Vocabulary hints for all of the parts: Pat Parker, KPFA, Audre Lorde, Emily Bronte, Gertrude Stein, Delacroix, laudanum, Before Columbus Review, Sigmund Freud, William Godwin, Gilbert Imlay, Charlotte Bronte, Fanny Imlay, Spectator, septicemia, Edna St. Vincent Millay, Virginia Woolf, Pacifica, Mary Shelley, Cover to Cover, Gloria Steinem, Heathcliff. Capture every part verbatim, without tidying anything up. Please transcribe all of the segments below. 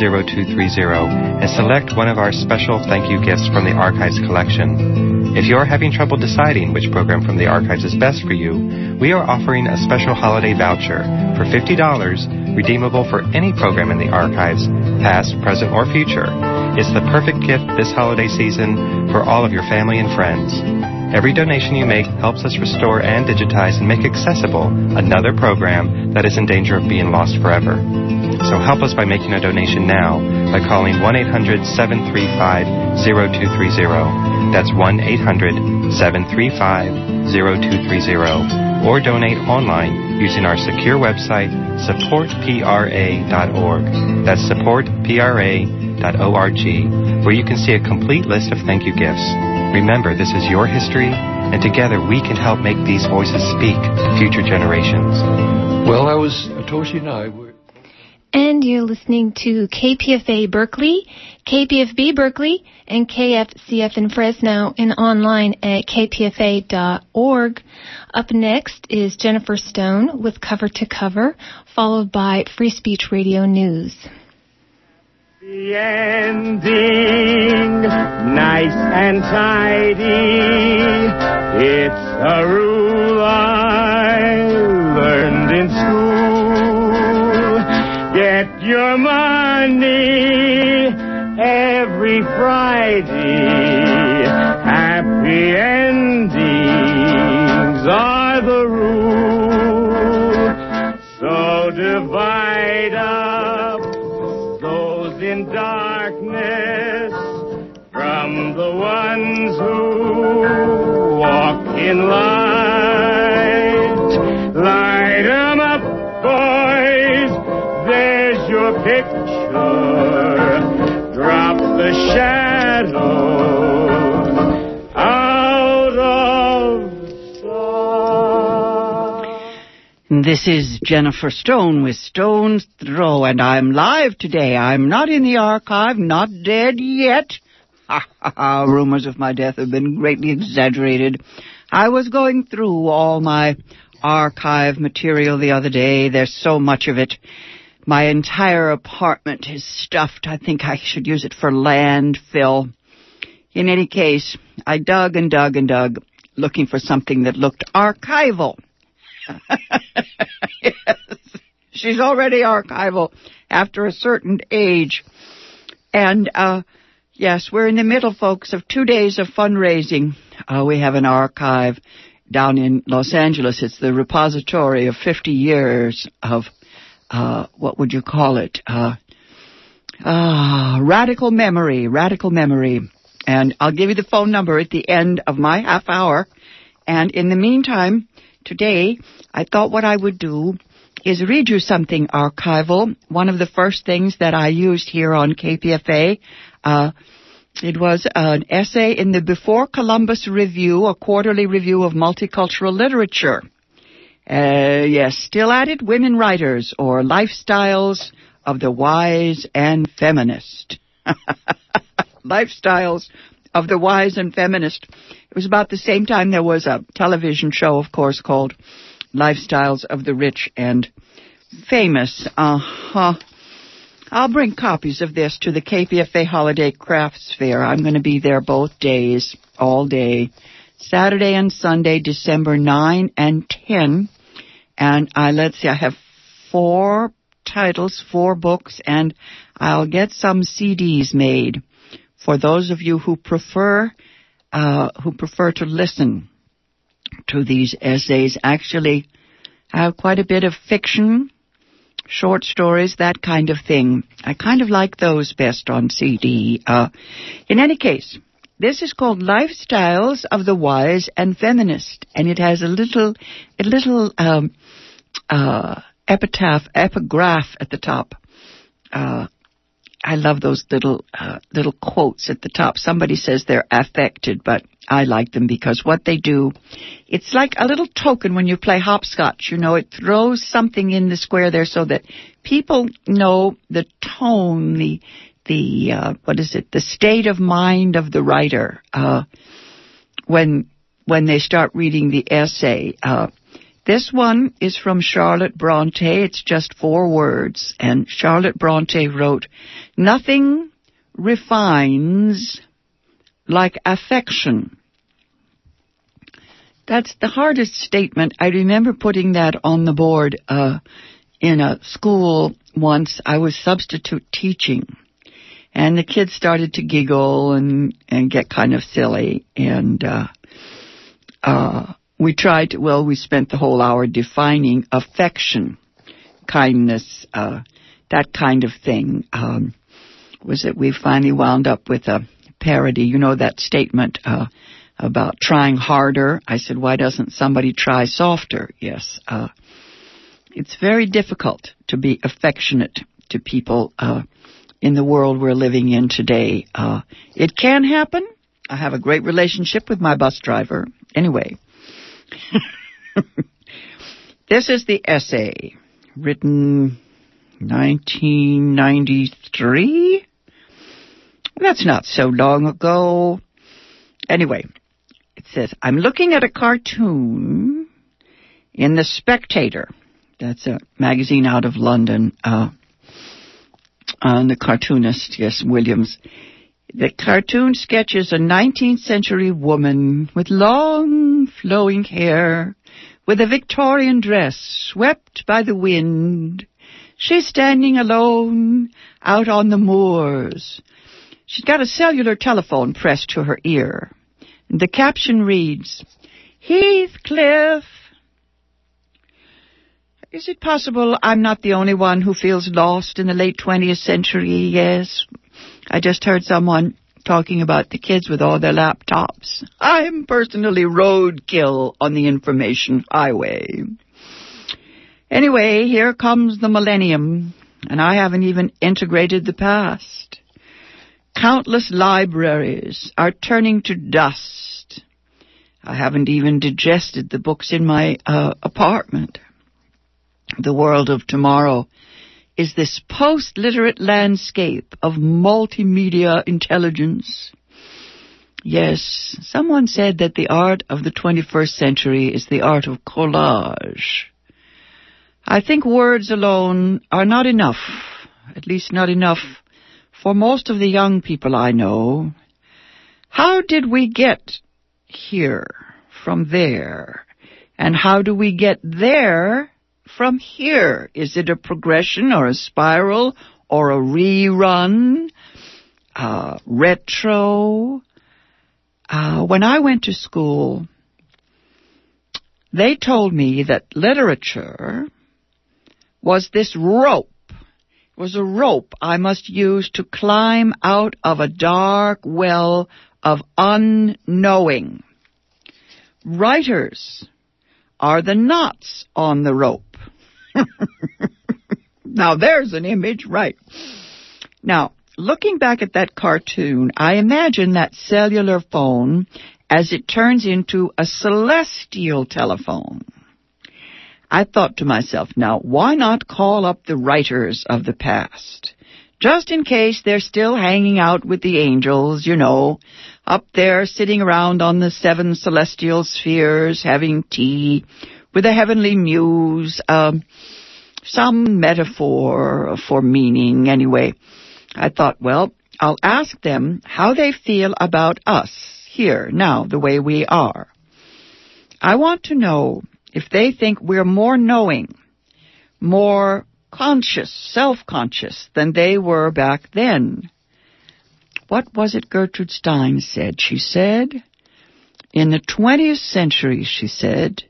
one zero two three zero and select one of our special thank you gifts from the Archives collection. If you're having trouble deciding which program from the Archives is best for you, we are offering a special holiday voucher for fifty dollars redeemable for any program in the Archives, past, present, or future. It's the perfect gift this holiday season for all of your family and friends. Every donation you make helps us restore and digitize and make accessible another program that is in danger of being lost forever. So help us by making a donation now by calling one eight hundred seven three five zero two three zero. That's one eight hundred seven three five zero two three zero. Or donate online using our secure website, support P R A dot org. That's support P R A dot org, where you can see a complete list of thank you gifts. Remember, this is your history, and together we can help make these voices speak to future generations. Well, I was Toshi and I were... And you're listening to K P F A Berkeley, K P F B Berkeley, and K F C F in Fresno, and online at K P F A dot org. Up next is Jennifer Stone with Cover to Cover, followed by Free Speech Radio News. The ending, nice and tidy, it's a rule I learned in school. Get your money every Friday, happy endings are the rule, so divide up in darkness from the ones who walk in light. Light 'em up, boys, there's your picture. Drop the shadows out of sight. This is Jennifer Stone with Stone's Throw, and I'm live today. I'm not in the archive, not dead yet. Ha ha ha, rumors of my death have been greatly exaggerated. I was going through all my archive material the other day. There's so much of it. My entire apartment is stuffed. I think I should use it for landfill. In any case, I dug and dug and dug, looking for something that looked archival. Yes. She's already archival after a certain age. And, uh, yes, we're in the middle, folks, of two days of fundraising. Uh, we have an archive down in Los Angeles. It's the repository of fifty years of, uh, what would you call it? Uh, uh, radical memory, radical memory. And I'll give you the phone number at the end of my half hour. And in the meantime, today, I thought what I would do is read you something archival. One of the first things that I used here on K P F A, uh, it was an essay in the Before Columbus Review, a quarterly review of multicultural literature. Uh, yes, still at it, women writers or lifestyles of the wise and feminist. Lifestyles of the wise and feminist. It was about the same time there was a television show, of course, called Lifestyles of the Rich and Famous. Uh-huh. I'll bring copies of this to the K P F A Holiday Crafts Fair. I'm going to be there both days, all day, Saturday and Sunday, December ninth and tenth. And I, let's see, I have four titles, four books, and I'll get some C Ds made for those of you who prefer, uh, who prefer to listen to these essays. Actually, I have quite a bit of fiction, short stories, that kind of thing. I kind of like those best on C D. Uh, in any case, this is called Lifestyles of the Wise and Feminist, and it has a little, a little um, uh, epitaph, epigraph at the top. Uh, I love those little uh, little quotes at the top. Somebody says they're affected, but I like them because what they do, it's like a little token when you play hopscotch. You know, it throws something in the square there so that people know the tone, the, the uh, what is it, the state of mind of the writer uh, when when they start reading the essay. Uh, This one is from Charlotte Bronte. It's just four words. And Charlotte Bronte wrote, "Nothing refines like affection." That's the hardest statement. I remember putting that on the board uh, in a school once. I was substitute teaching. And the kids started to giggle and, and get kind of silly. And uh, uh, we tried to, well, we spent the whole hour defining affection, kindness, uh, that kind of thing. Um, was it we finally wound up with a parody, you know, that statement uh, about trying harder. I said, why doesn't somebody try softer? Yes. Uh, it's very difficult to be affectionate to people uh in the world we're living in today. Uh, it can happen. I have a great relationship with my bus driver. Anyway, this is the essay written nineteen ninety-three. That's not so long ago. Anyway, it says, I'm looking at a cartoon in the Spectator. That's a magazine out of London, uh, on the cartoonist, yes, Williams. The cartoon sketches a nineteenth century woman with long flowing hair, with a Victorian dress swept by the wind. She's standing alone out on the moors. She's got a cellular telephone pressed to her ear. The caption reads, Heathcliff. Is it possible I'm not the only one who feels lost in the late twentieth century? Yes. I just heard someone talking about the kids with all their laptops. I'm personally roadkill on the information highway. Anyway, here comes the millennium, and I haven't even integrated the past. Countless libraries are turning to dust. I haven't even digested the books in my uh, apartment. The world of tomorrow is this post-literate landscape of multimedia intelligence. Yes, someone said that the art of the twenty-first century is the art of collage. I think words alone are not enough, at least not enough for most of the young people I know. How did we get here from there? And how do we get there from here? Is it a progression or a spiral or a rerun, uh, retro? Uh, when I went to school, they told me that literature was this rope. It was a rope I must use to climb out of a dark well of unknowing. Writers are the knots on the rope. Now, there's an image, right? Now, looking back at that cartoon, I imagine that cellular phone as it turns into a celestial telephone. I thought to myself, now, why not call up the writers of the past? Just in case they're still hanging out with the angels, you know, up there sitting around on the seven celestial spheres, having tea with a heavenly muse, um, some metaphor for meaning anyway. I thought, well, I'll ask them how they feel about us here, now, the way we are. I want to know if they think we're more knowing, more conscious, self-conscious than they were back then. What was it Gertrude Stein said? She said, in the twentieth century, she said,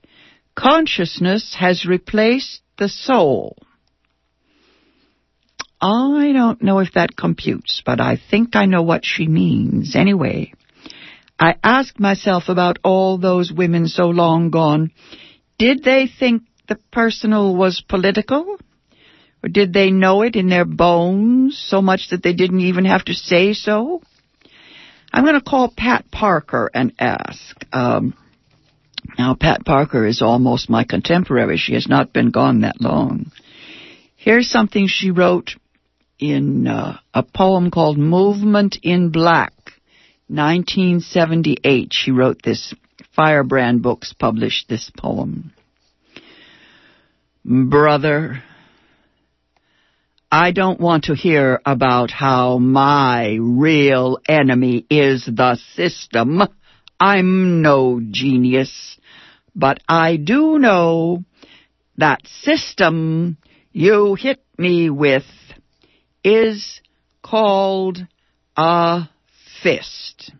consciousness has replaced the soul. I don't know if that computes, but I think I know what she means. Anyway, I asked myself about all those women so long gone. Did they think the personal was political? Or did they know it in their bones so much that they didn't even have to say so? I'm going to call Pat Parker and ask. Um, now, Pat Parker is almost my contemporary. She has not been gone that long. Here's something she wrote in uh, a poem called Movement in Black, nineteen seventy-eight. She wrote this. Firebrand Books published this poem. Brother, I don't want to hear about how my real enemy is the system. I'm no genius, but I do know that system you hit me with is called a fist.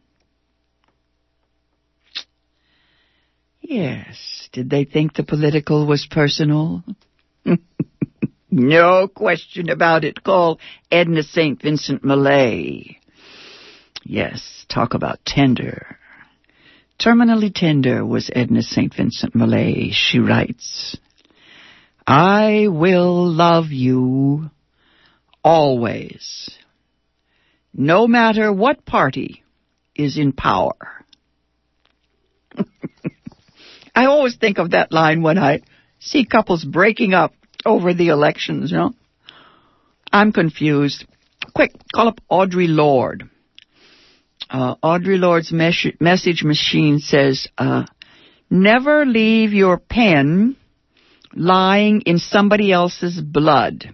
Yes, did they think the political was personal? No question about it. Call Edna Saint Vincent Millay. Yes, talk about tender. Terminally tender was Edna Saint Vincent Millay. She writes, I will love you always, no matter what party is in power. I always think of that line when I see couples breaking up over the elections, you know. I'm confused. Quick, call up Audre Lorde. Uh, Audre Lorde's mes- message machine says, uh, never leave your pen lying in somebody else's blood.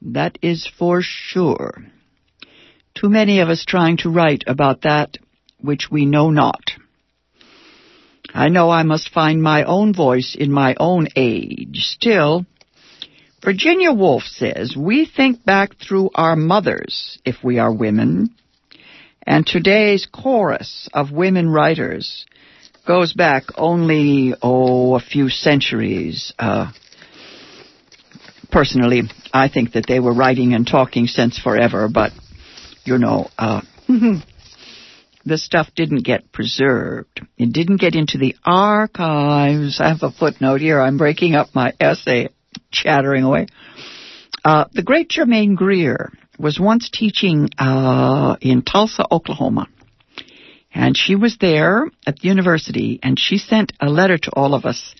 That is for sure. Too many of us trying to write about that which we know not. I know I must find my own voice in my own age. Still, Virginia Woolf says, we think back through our mothers, if we are women, and today's chorus of women writers goes back only, oh, a few centuries. Uh, personally, I think that they were writing and talking since forever, but, you know, uh the stuff didn't get preserved. It didn't get into the archives. I have a footnote here. I'm breaking up my essay, chattering away. Uh, the great Germaine Greer was once teaching uh, in Tulsa, Oklahoma. And she was there at the university, and she sent a letter to all of us,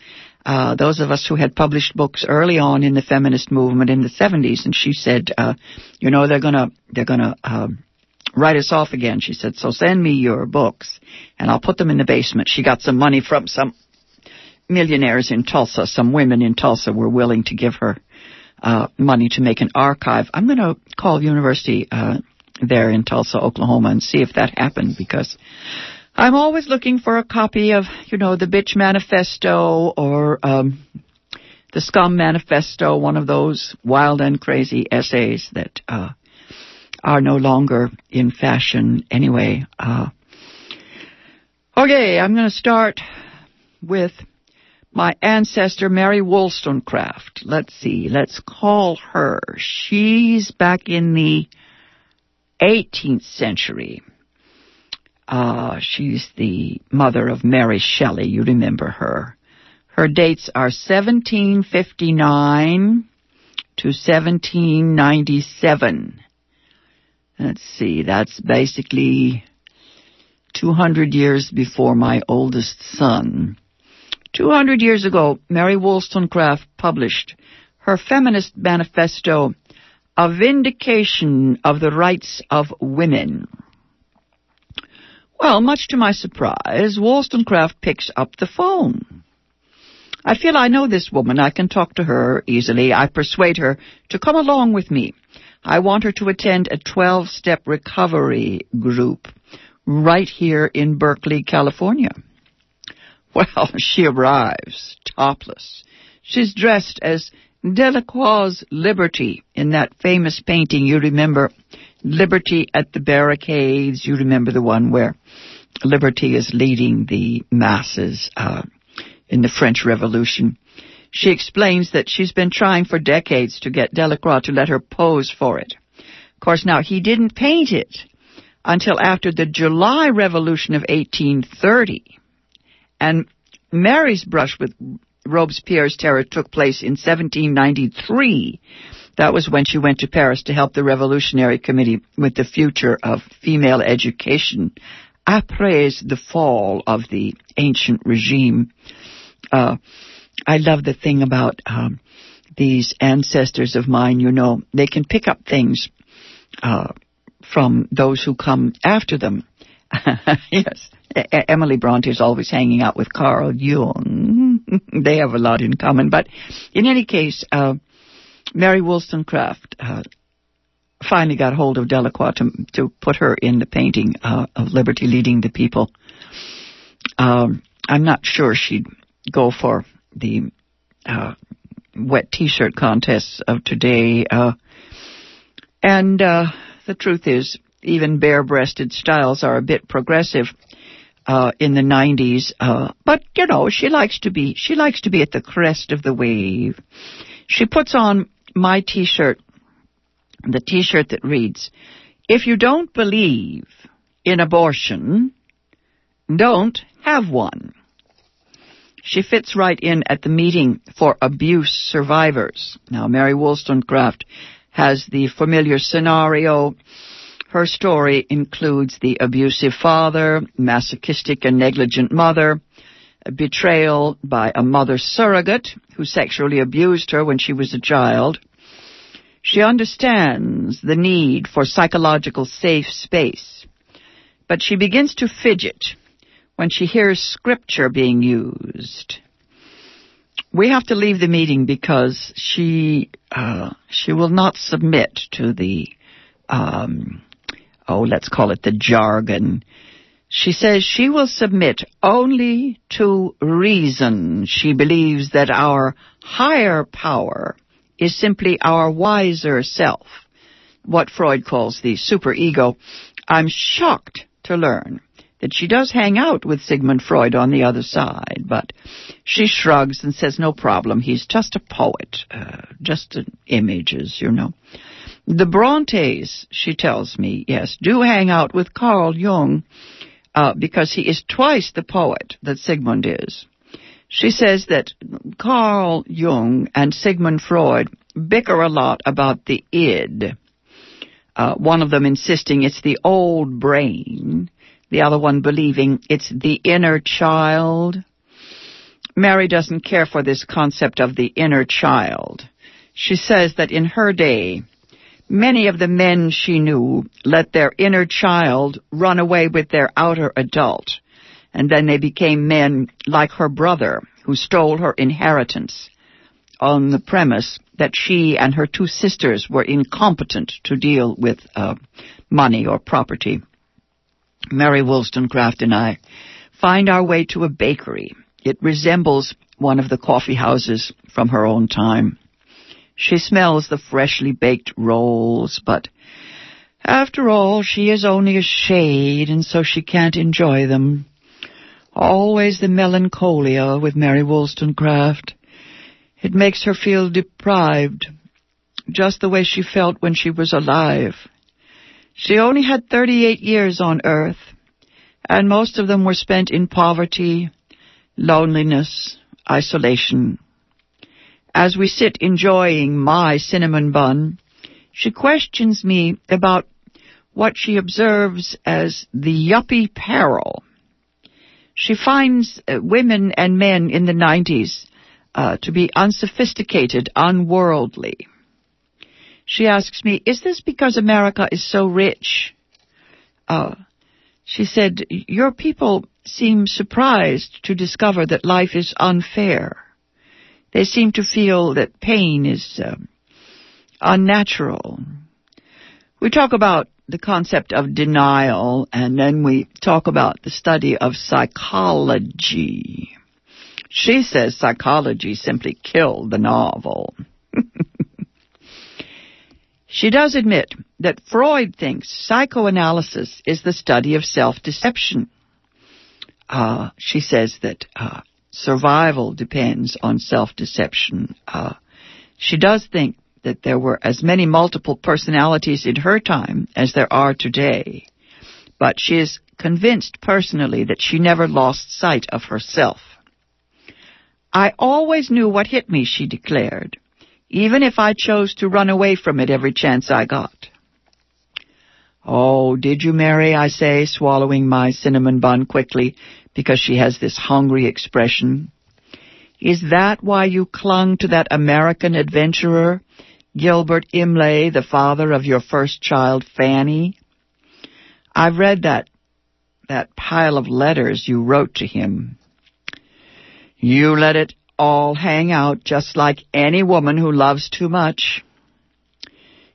uh, those of us who had published books early on in the feminist movement in the seventies. And she said, uh, you know, they're going to... They're gonna, uh, write us off again, she said, so send me your books, and I'll put them in the basement. She got some money from some millionaires in Tulsa. Some women in Tulsa were willing to give her uh, money to make an archive. I'm going to call university uh, there in Tulsa, Oklahoma, and see if that happened, because I'm always looking for a copy of, you know, the Bitch Manifesto or um, the Scum Manifesto, one of those wild and crazy essays that... Uh, are no longer in fashion anyway. Uh, okay, I'm going to start with my ancestor, Mary Wollstonecraft. Let's see, let's call her. She's back in the eighteenth century. Uh, she's the mother of Mary Shelley. You remember her. Her dates are seventeen fifty-nine to seventeen ninety-seven. Let's see, that's basically two hundred years before my oldest son. two hundred years ago, Mary Wollstonecraft published her feminist manifesto, A Vindication of the Rights of Women. Well, much to my surprise, Wollstonecraft picks up the phone. I feel I know this woman. I can talk to her easily. I persuade her to come along with me. I want her to attend a twelve-step recovery group right here in Berkeley, California. Well, she arrives topless. She's dressed as Delacroix's Liberty in that famous painting. You remember Liberty at the Barricades. You remember the one where Liberty is leading the masses uh, in the French Revolution. She explains that she's been trying for decades to get Delacroix to let her pose for it. Of course, now, he didn't paint it until after the July Revolution of eighteen thirty. And Mary's brush with Robespierre's terror took place in seventeen ninety-three. That was when she went to Paris to help the Revolutionary Committee with the future of female education. Après the fall of the ancient regime, uh... I love the thing about um, these ancestors of mine, you know. They can pick up things uh, from those who come after them. Yes, e- Emily Bronte is always hanging out with Carl Jung. They have a lot in common. But in any case, uh, Mary Wollstonecraft uh, finally got hold of Delacroix to, to put her in the painting uh, of Liberty Leading the People. Um, I'm not sure she'd go for the uh, wet T-shirt contests of today. Uh, and uh, the truth is, even bare-breasted styles are a bit progressive uh, in the nineties. Uh, but you know, she likes to be she likes to be at the crest of the wave. She puts on my T-shirt, the T-shirt that reads, "If you don't believe in abortion, don't have one." She fits right in at the meeting for abuse survivors. Now, Mary Wollstonecraft has the familiar scenario. Her story includes the abusive father, masochistic and negligent mother, betrayal by a mother surrogate who sexually abused her when she was a child. She understands the need for psychological safe space, but she begins to fidget when she hears scripture being used. We have to leave the meeting because she uh, she will not submit to the um oh, let's call it the jargon. She says she will submit only to reason. She believes that our higher power is simply our wiser self, what Freud calls the superego. I'm shocked to learn that she does hang out with Sigmund Freud on the other side, but she shrugs and says, no problem, he's just a poet, uh, just uh, images, you know. The Brontes, she tells me, yes, do hang out with Carl Jung uh, because he is twice the poet that Sigmund is. She says that Carl Jung and Sigmund Freud bicker a lot about the id, uh, one of them insisting it's the old brain, the other one believing it's the inner child. Mary doesn't care for this concept of the inner child. She says that in her day, many of the men she knew let their inner child run away with their outer adult, and then they became men like her brother, who stole her inheritance on the premise that she and her two sisters were incompetent to deal with uh, money or property. Mary Wollstonecraft and I find our way to a bakery. It resembles one of the coffee houses from her own time. She smells the freshly baked rolls, but after all, she is only a shade, and so she can't enjoy them. Always the melancholia with Mary Wollstonecraft. It makes her feel deprived, just the way she felt when she was alive. She only had thirty-eight years on earth, and most of them were spent in poverty, loneliness, isolation. As we sit enjoying my cinnamon bun, she questions me about what she observes as the yuppie peril. She finds uh, women and men in the nineties uh, to be unsophisticated, unworldly. She asks me, is this because America is so rich? Uh, she said, your people seem surprised to discover that life is unfair. They seem to feel that pain is uh, unnatural. We talk about the concept of denial, and then we talk about the study of psychology. She says psychology simply killed the novel. She does admit that Freud thinks psychoanalysis is the study of self-deception. Uh, she says that... Uh, Survival depends on self-deception. Uh, she does think that there were as many multiple personalities in her time as there are today, but she is convinced personally that she never lost sight of herself. I always knew what hit me, she declared, even if I chose to run away from it every chance I got. Oh, did you, Mary, I say, swallowing my cinnamon bun quickly, because she has this hungry expression. Is that why you clung to that American adventurer, Gilbert Imlay, the father of your first child, Fanny? I've read that, that pile of letters you wrote to him. You let it all hang out, just like any woman who loves too much.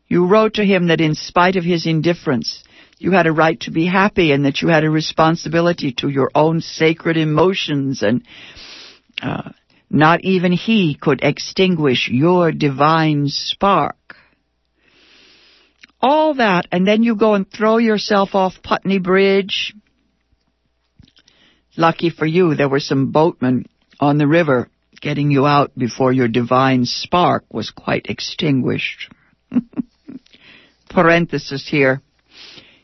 You wrote to him that in spite of his indifference, you had a right to be happy and that you had a responsibility to your own sacred emotions, and uh, not even he could extinguish your divine spark. All that, and then you go and throw yourself off Putney Bridge. Lucky for you, there were some boatmen on the river getting you out before your divine spark was quite extinguished. Parenthesis here.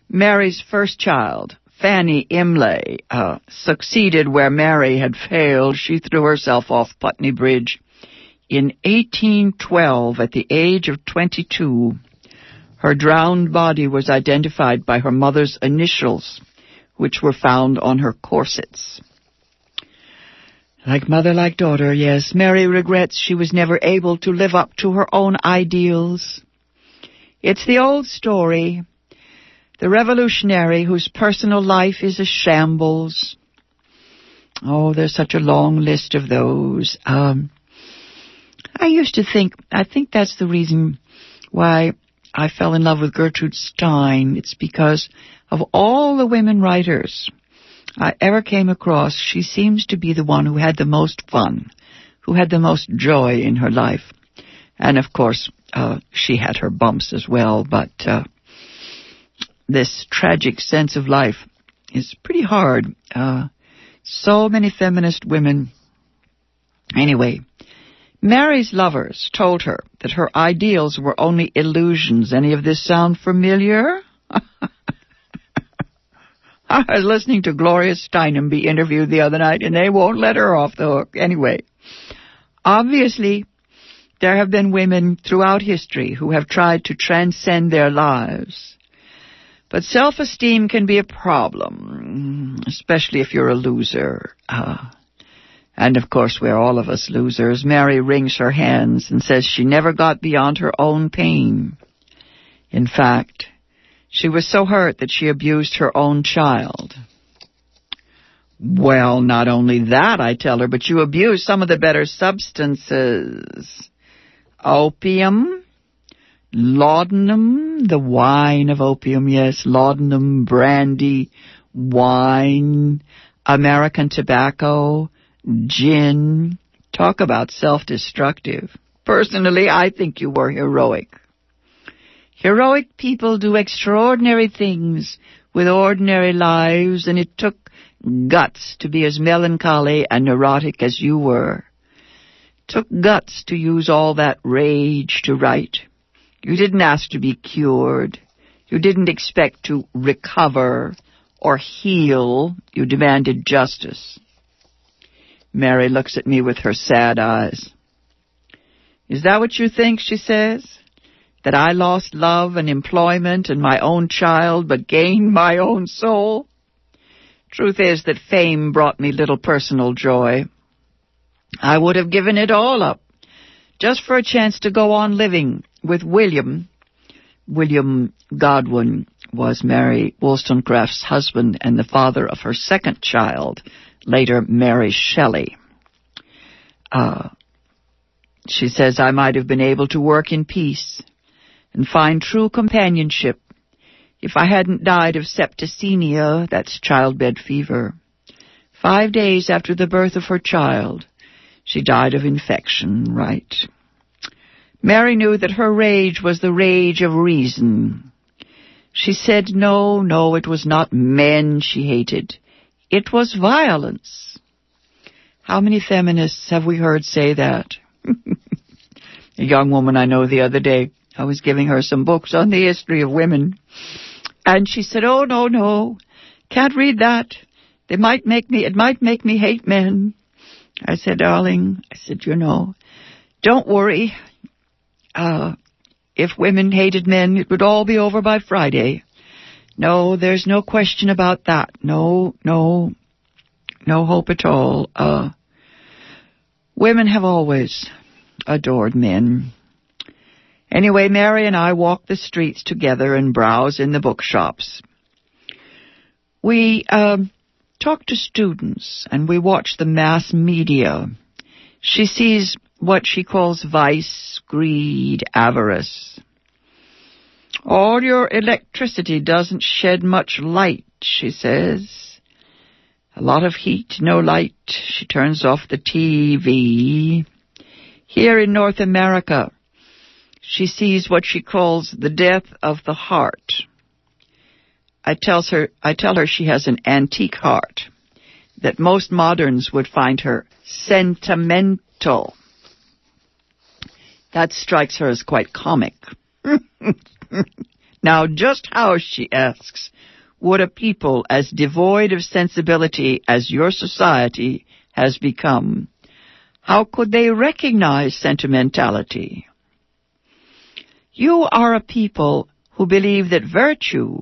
Mary's first child, Fanny Imlay, uh, succeeded where Mary had failed. She threw herself off Putney Bridge in eighteen twelve at the age of twenty-two. Her drowned body was identified by her mother's initials, which were found on her corsets. Like mother, like daughter, yes, Mary regrets she was never able to live up to her own ideals. It's the old story. The revolutionary whose personal life is a shambles. Oh, there's such a long list of those. Um, I used to think, I think that's the reason why I fell in love with Gertrude Stein. It's because of all the women writers I ever came across, she seems to be the one who had the most fun, who had the most joy in her life. And of course, uh, she had her bumps as well, but, uh, this tragic sense of life is pretty hard. Uh, so many feminist women. Anyway, Mary's lovers told her that her ideals were only illusions. Any of this sound familiar? I was listening to Gloria Steinem be interviewed the other night, and they won't let her off the hook. Anyway, obviously, there have been women throughout history who have tried to transcend their lives. But self-esteem can be a problem, especially if you're a loser. Uh, and, of course, we're all of us losers. Mary wrings her hands and says she never got beyond her own pain. In fact, she was so hurt that she abused her own child. Well, not only that, I tell her, but you abused some of the better substances. Opium. Laudanum, the wine of opium, yes, laudanum, brandy, wine, American tobacco, gin. Talk about self-destructive. Personally, I think you were heroic. Heroic people do extraordinary things with ordinary lives, and it took guts to be as melancholy and neurotic as you were. It took guts to use all that rage to write. You didn't ask to be cured. You didn't expect to recover or heal. You demanded justice. Mary looks at me with her sad eyes. Is that what you think, she says? That I lost love and employment and my own child, but gained my own soul? Truth is that fame brought me little personal joy. I would have given it all up, just for a chance to go on living with William. William Godwin was Mary Wollstonecraft's husband and the father of her second child, later Mary Shelley. Uh, she says, I might have been able to work in peace and find true companionship if I hadn't died of septicemia, that's childbed fever. Five days after the birth of her child, she died of infection, right? Mary knew that her rage was the rage of reason. She said, no, no, it was not men she hated. It was violence. How many feminists have we heard say that? A young woman I know the other day, I was giving her some books on the history of women, and she said, oh, no, no, can't read that. They might make me, it might make me hate men. I said, darling, I said, you know, don't worry. Uh, if women hated men, it would all be over by Friday. No, there's no question about that. No, no, no hope at all. Uh, women have always adored men. Anyway, Mary and I walk the streets together and browse in the bookshops. We, um, talk to students and we watch the mass media. She sees what she calls vice, greed, avarice. All your electricity doesn't shed much light, she says. A lot of heat, no light. She turns off the T V. Here in North America, she sees what she calls the death of the heart. I tells her, I tell her she has an antique heart, that most moderns would find her sentimental. That strikes her as quite comic. Now, just how, she asks, would a people as devoid of sensibility as your society has become, how could they recognize sentimentality? You are a people who believe that virtue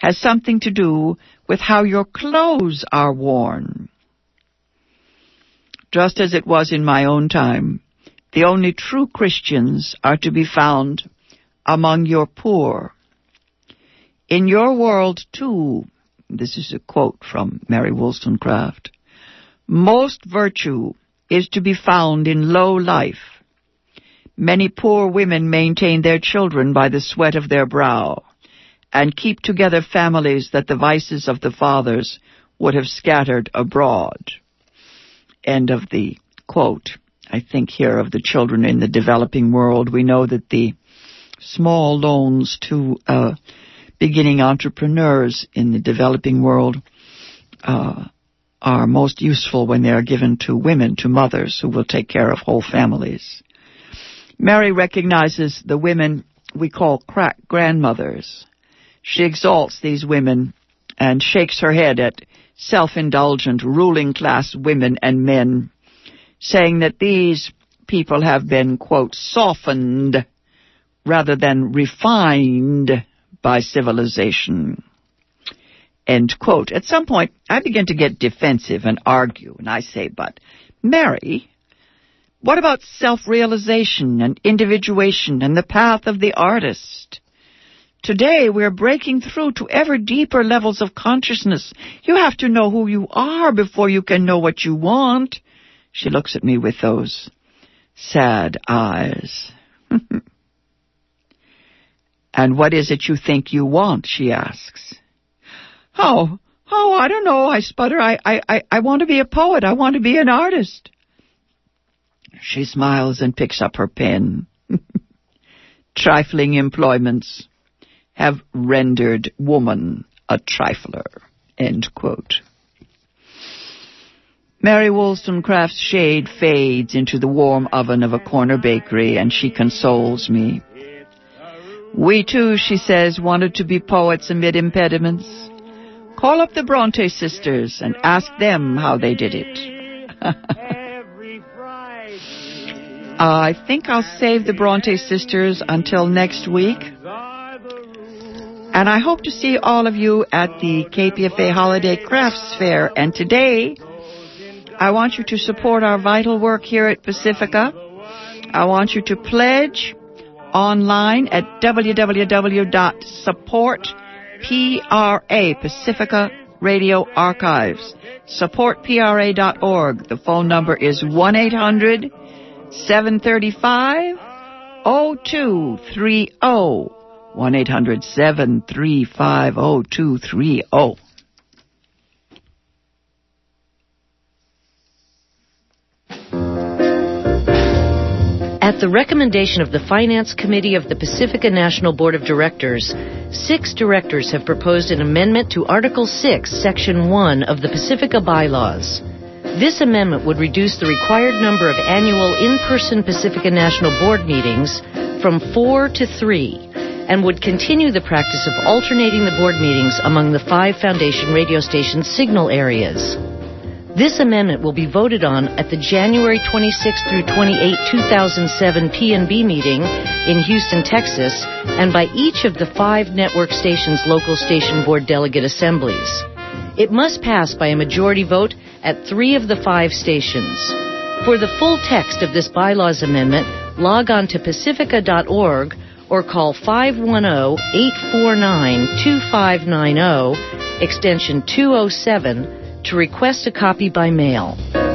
has something to do with how your clothes are worn. Just as it was in my own time, the only true Christians are to be found among your poor. In your world, too, this is a quote from Mary Wollstonecraft, most virtue is to be found in low life. Many poor women maintain their children by the sweat of their brow and keep together families that the vices of the fathers would have scattered abroad. End of the quote. I think here of the children in the developing world. We know that the small loans to uh, beginning entrepreneurs in the developing world uh, are most useful when they are given to women, to mothers who will take care of whole families. Mary recognizes the women we call crack grandmothers. She exalts these women and shakes her head at self-indulgent ruling class women and men, saying that these people have been, quote, softened rather than refined by civilization, end quote. At some point, I begin to get defensive and argue, and I say, but Mary, what about self-realization and individuation and the path of the artist? Today, we're breaking through to ever deeper levels of consciousness. You have to know who you are before you can know what you want. She looks at me with those sad eyes. And what is it you think you want, she asks. Oh, oh, I don't know, I sputter. I, I, I, I want to be a poet. I want to be an artist. She smiles and picks up her pen. Trifling employments have rendered woman a trifler, end quote. Mary Wollstonecraft's shade fades into the warm oven of a corner bakery, and she consoles me. We too, she says, wanted to be poets amid impediments. Call up the Bronte sisters and ask them how they did it. uh, I think I'll save the Bronte sisters until next week. And I hope to see all of you at the K P F A Holiday Crafts Fair. And today, I want you to support our vital work here at Pacifica. I want you to pledge online at w w w dot support P R A, Pacifica Radio Archives, support P R A dot org. The phone number is one eight hundred seven three five oh two three oh, one eight hundred seven three five oh two three oh. At the recommendation of the Finance Committee of the Pacifica National Board of Directors, six directors have proposed an amendment to Article six, Section one of the Pacifica Bylaws. This amendment would reduce the required number of annual in-person Pacifica National Board meetings from four to three and would continue the practice of alternating the board meetings among the five Foundation radio station signal areas. This amendment will be voted on at the January twenty-sixth through twenty-eighth, two thousand seven P N B meeting in Houston, Texas, and by each of the five network stations' local station board delegate assemblies. It must pass by a majority vote at three of the five stations. For the full text of this bylaws amendment, log on to pacifica dot org or call five one zero eight four nine two five nine zero, extension two oh seven, to request a copy by mail.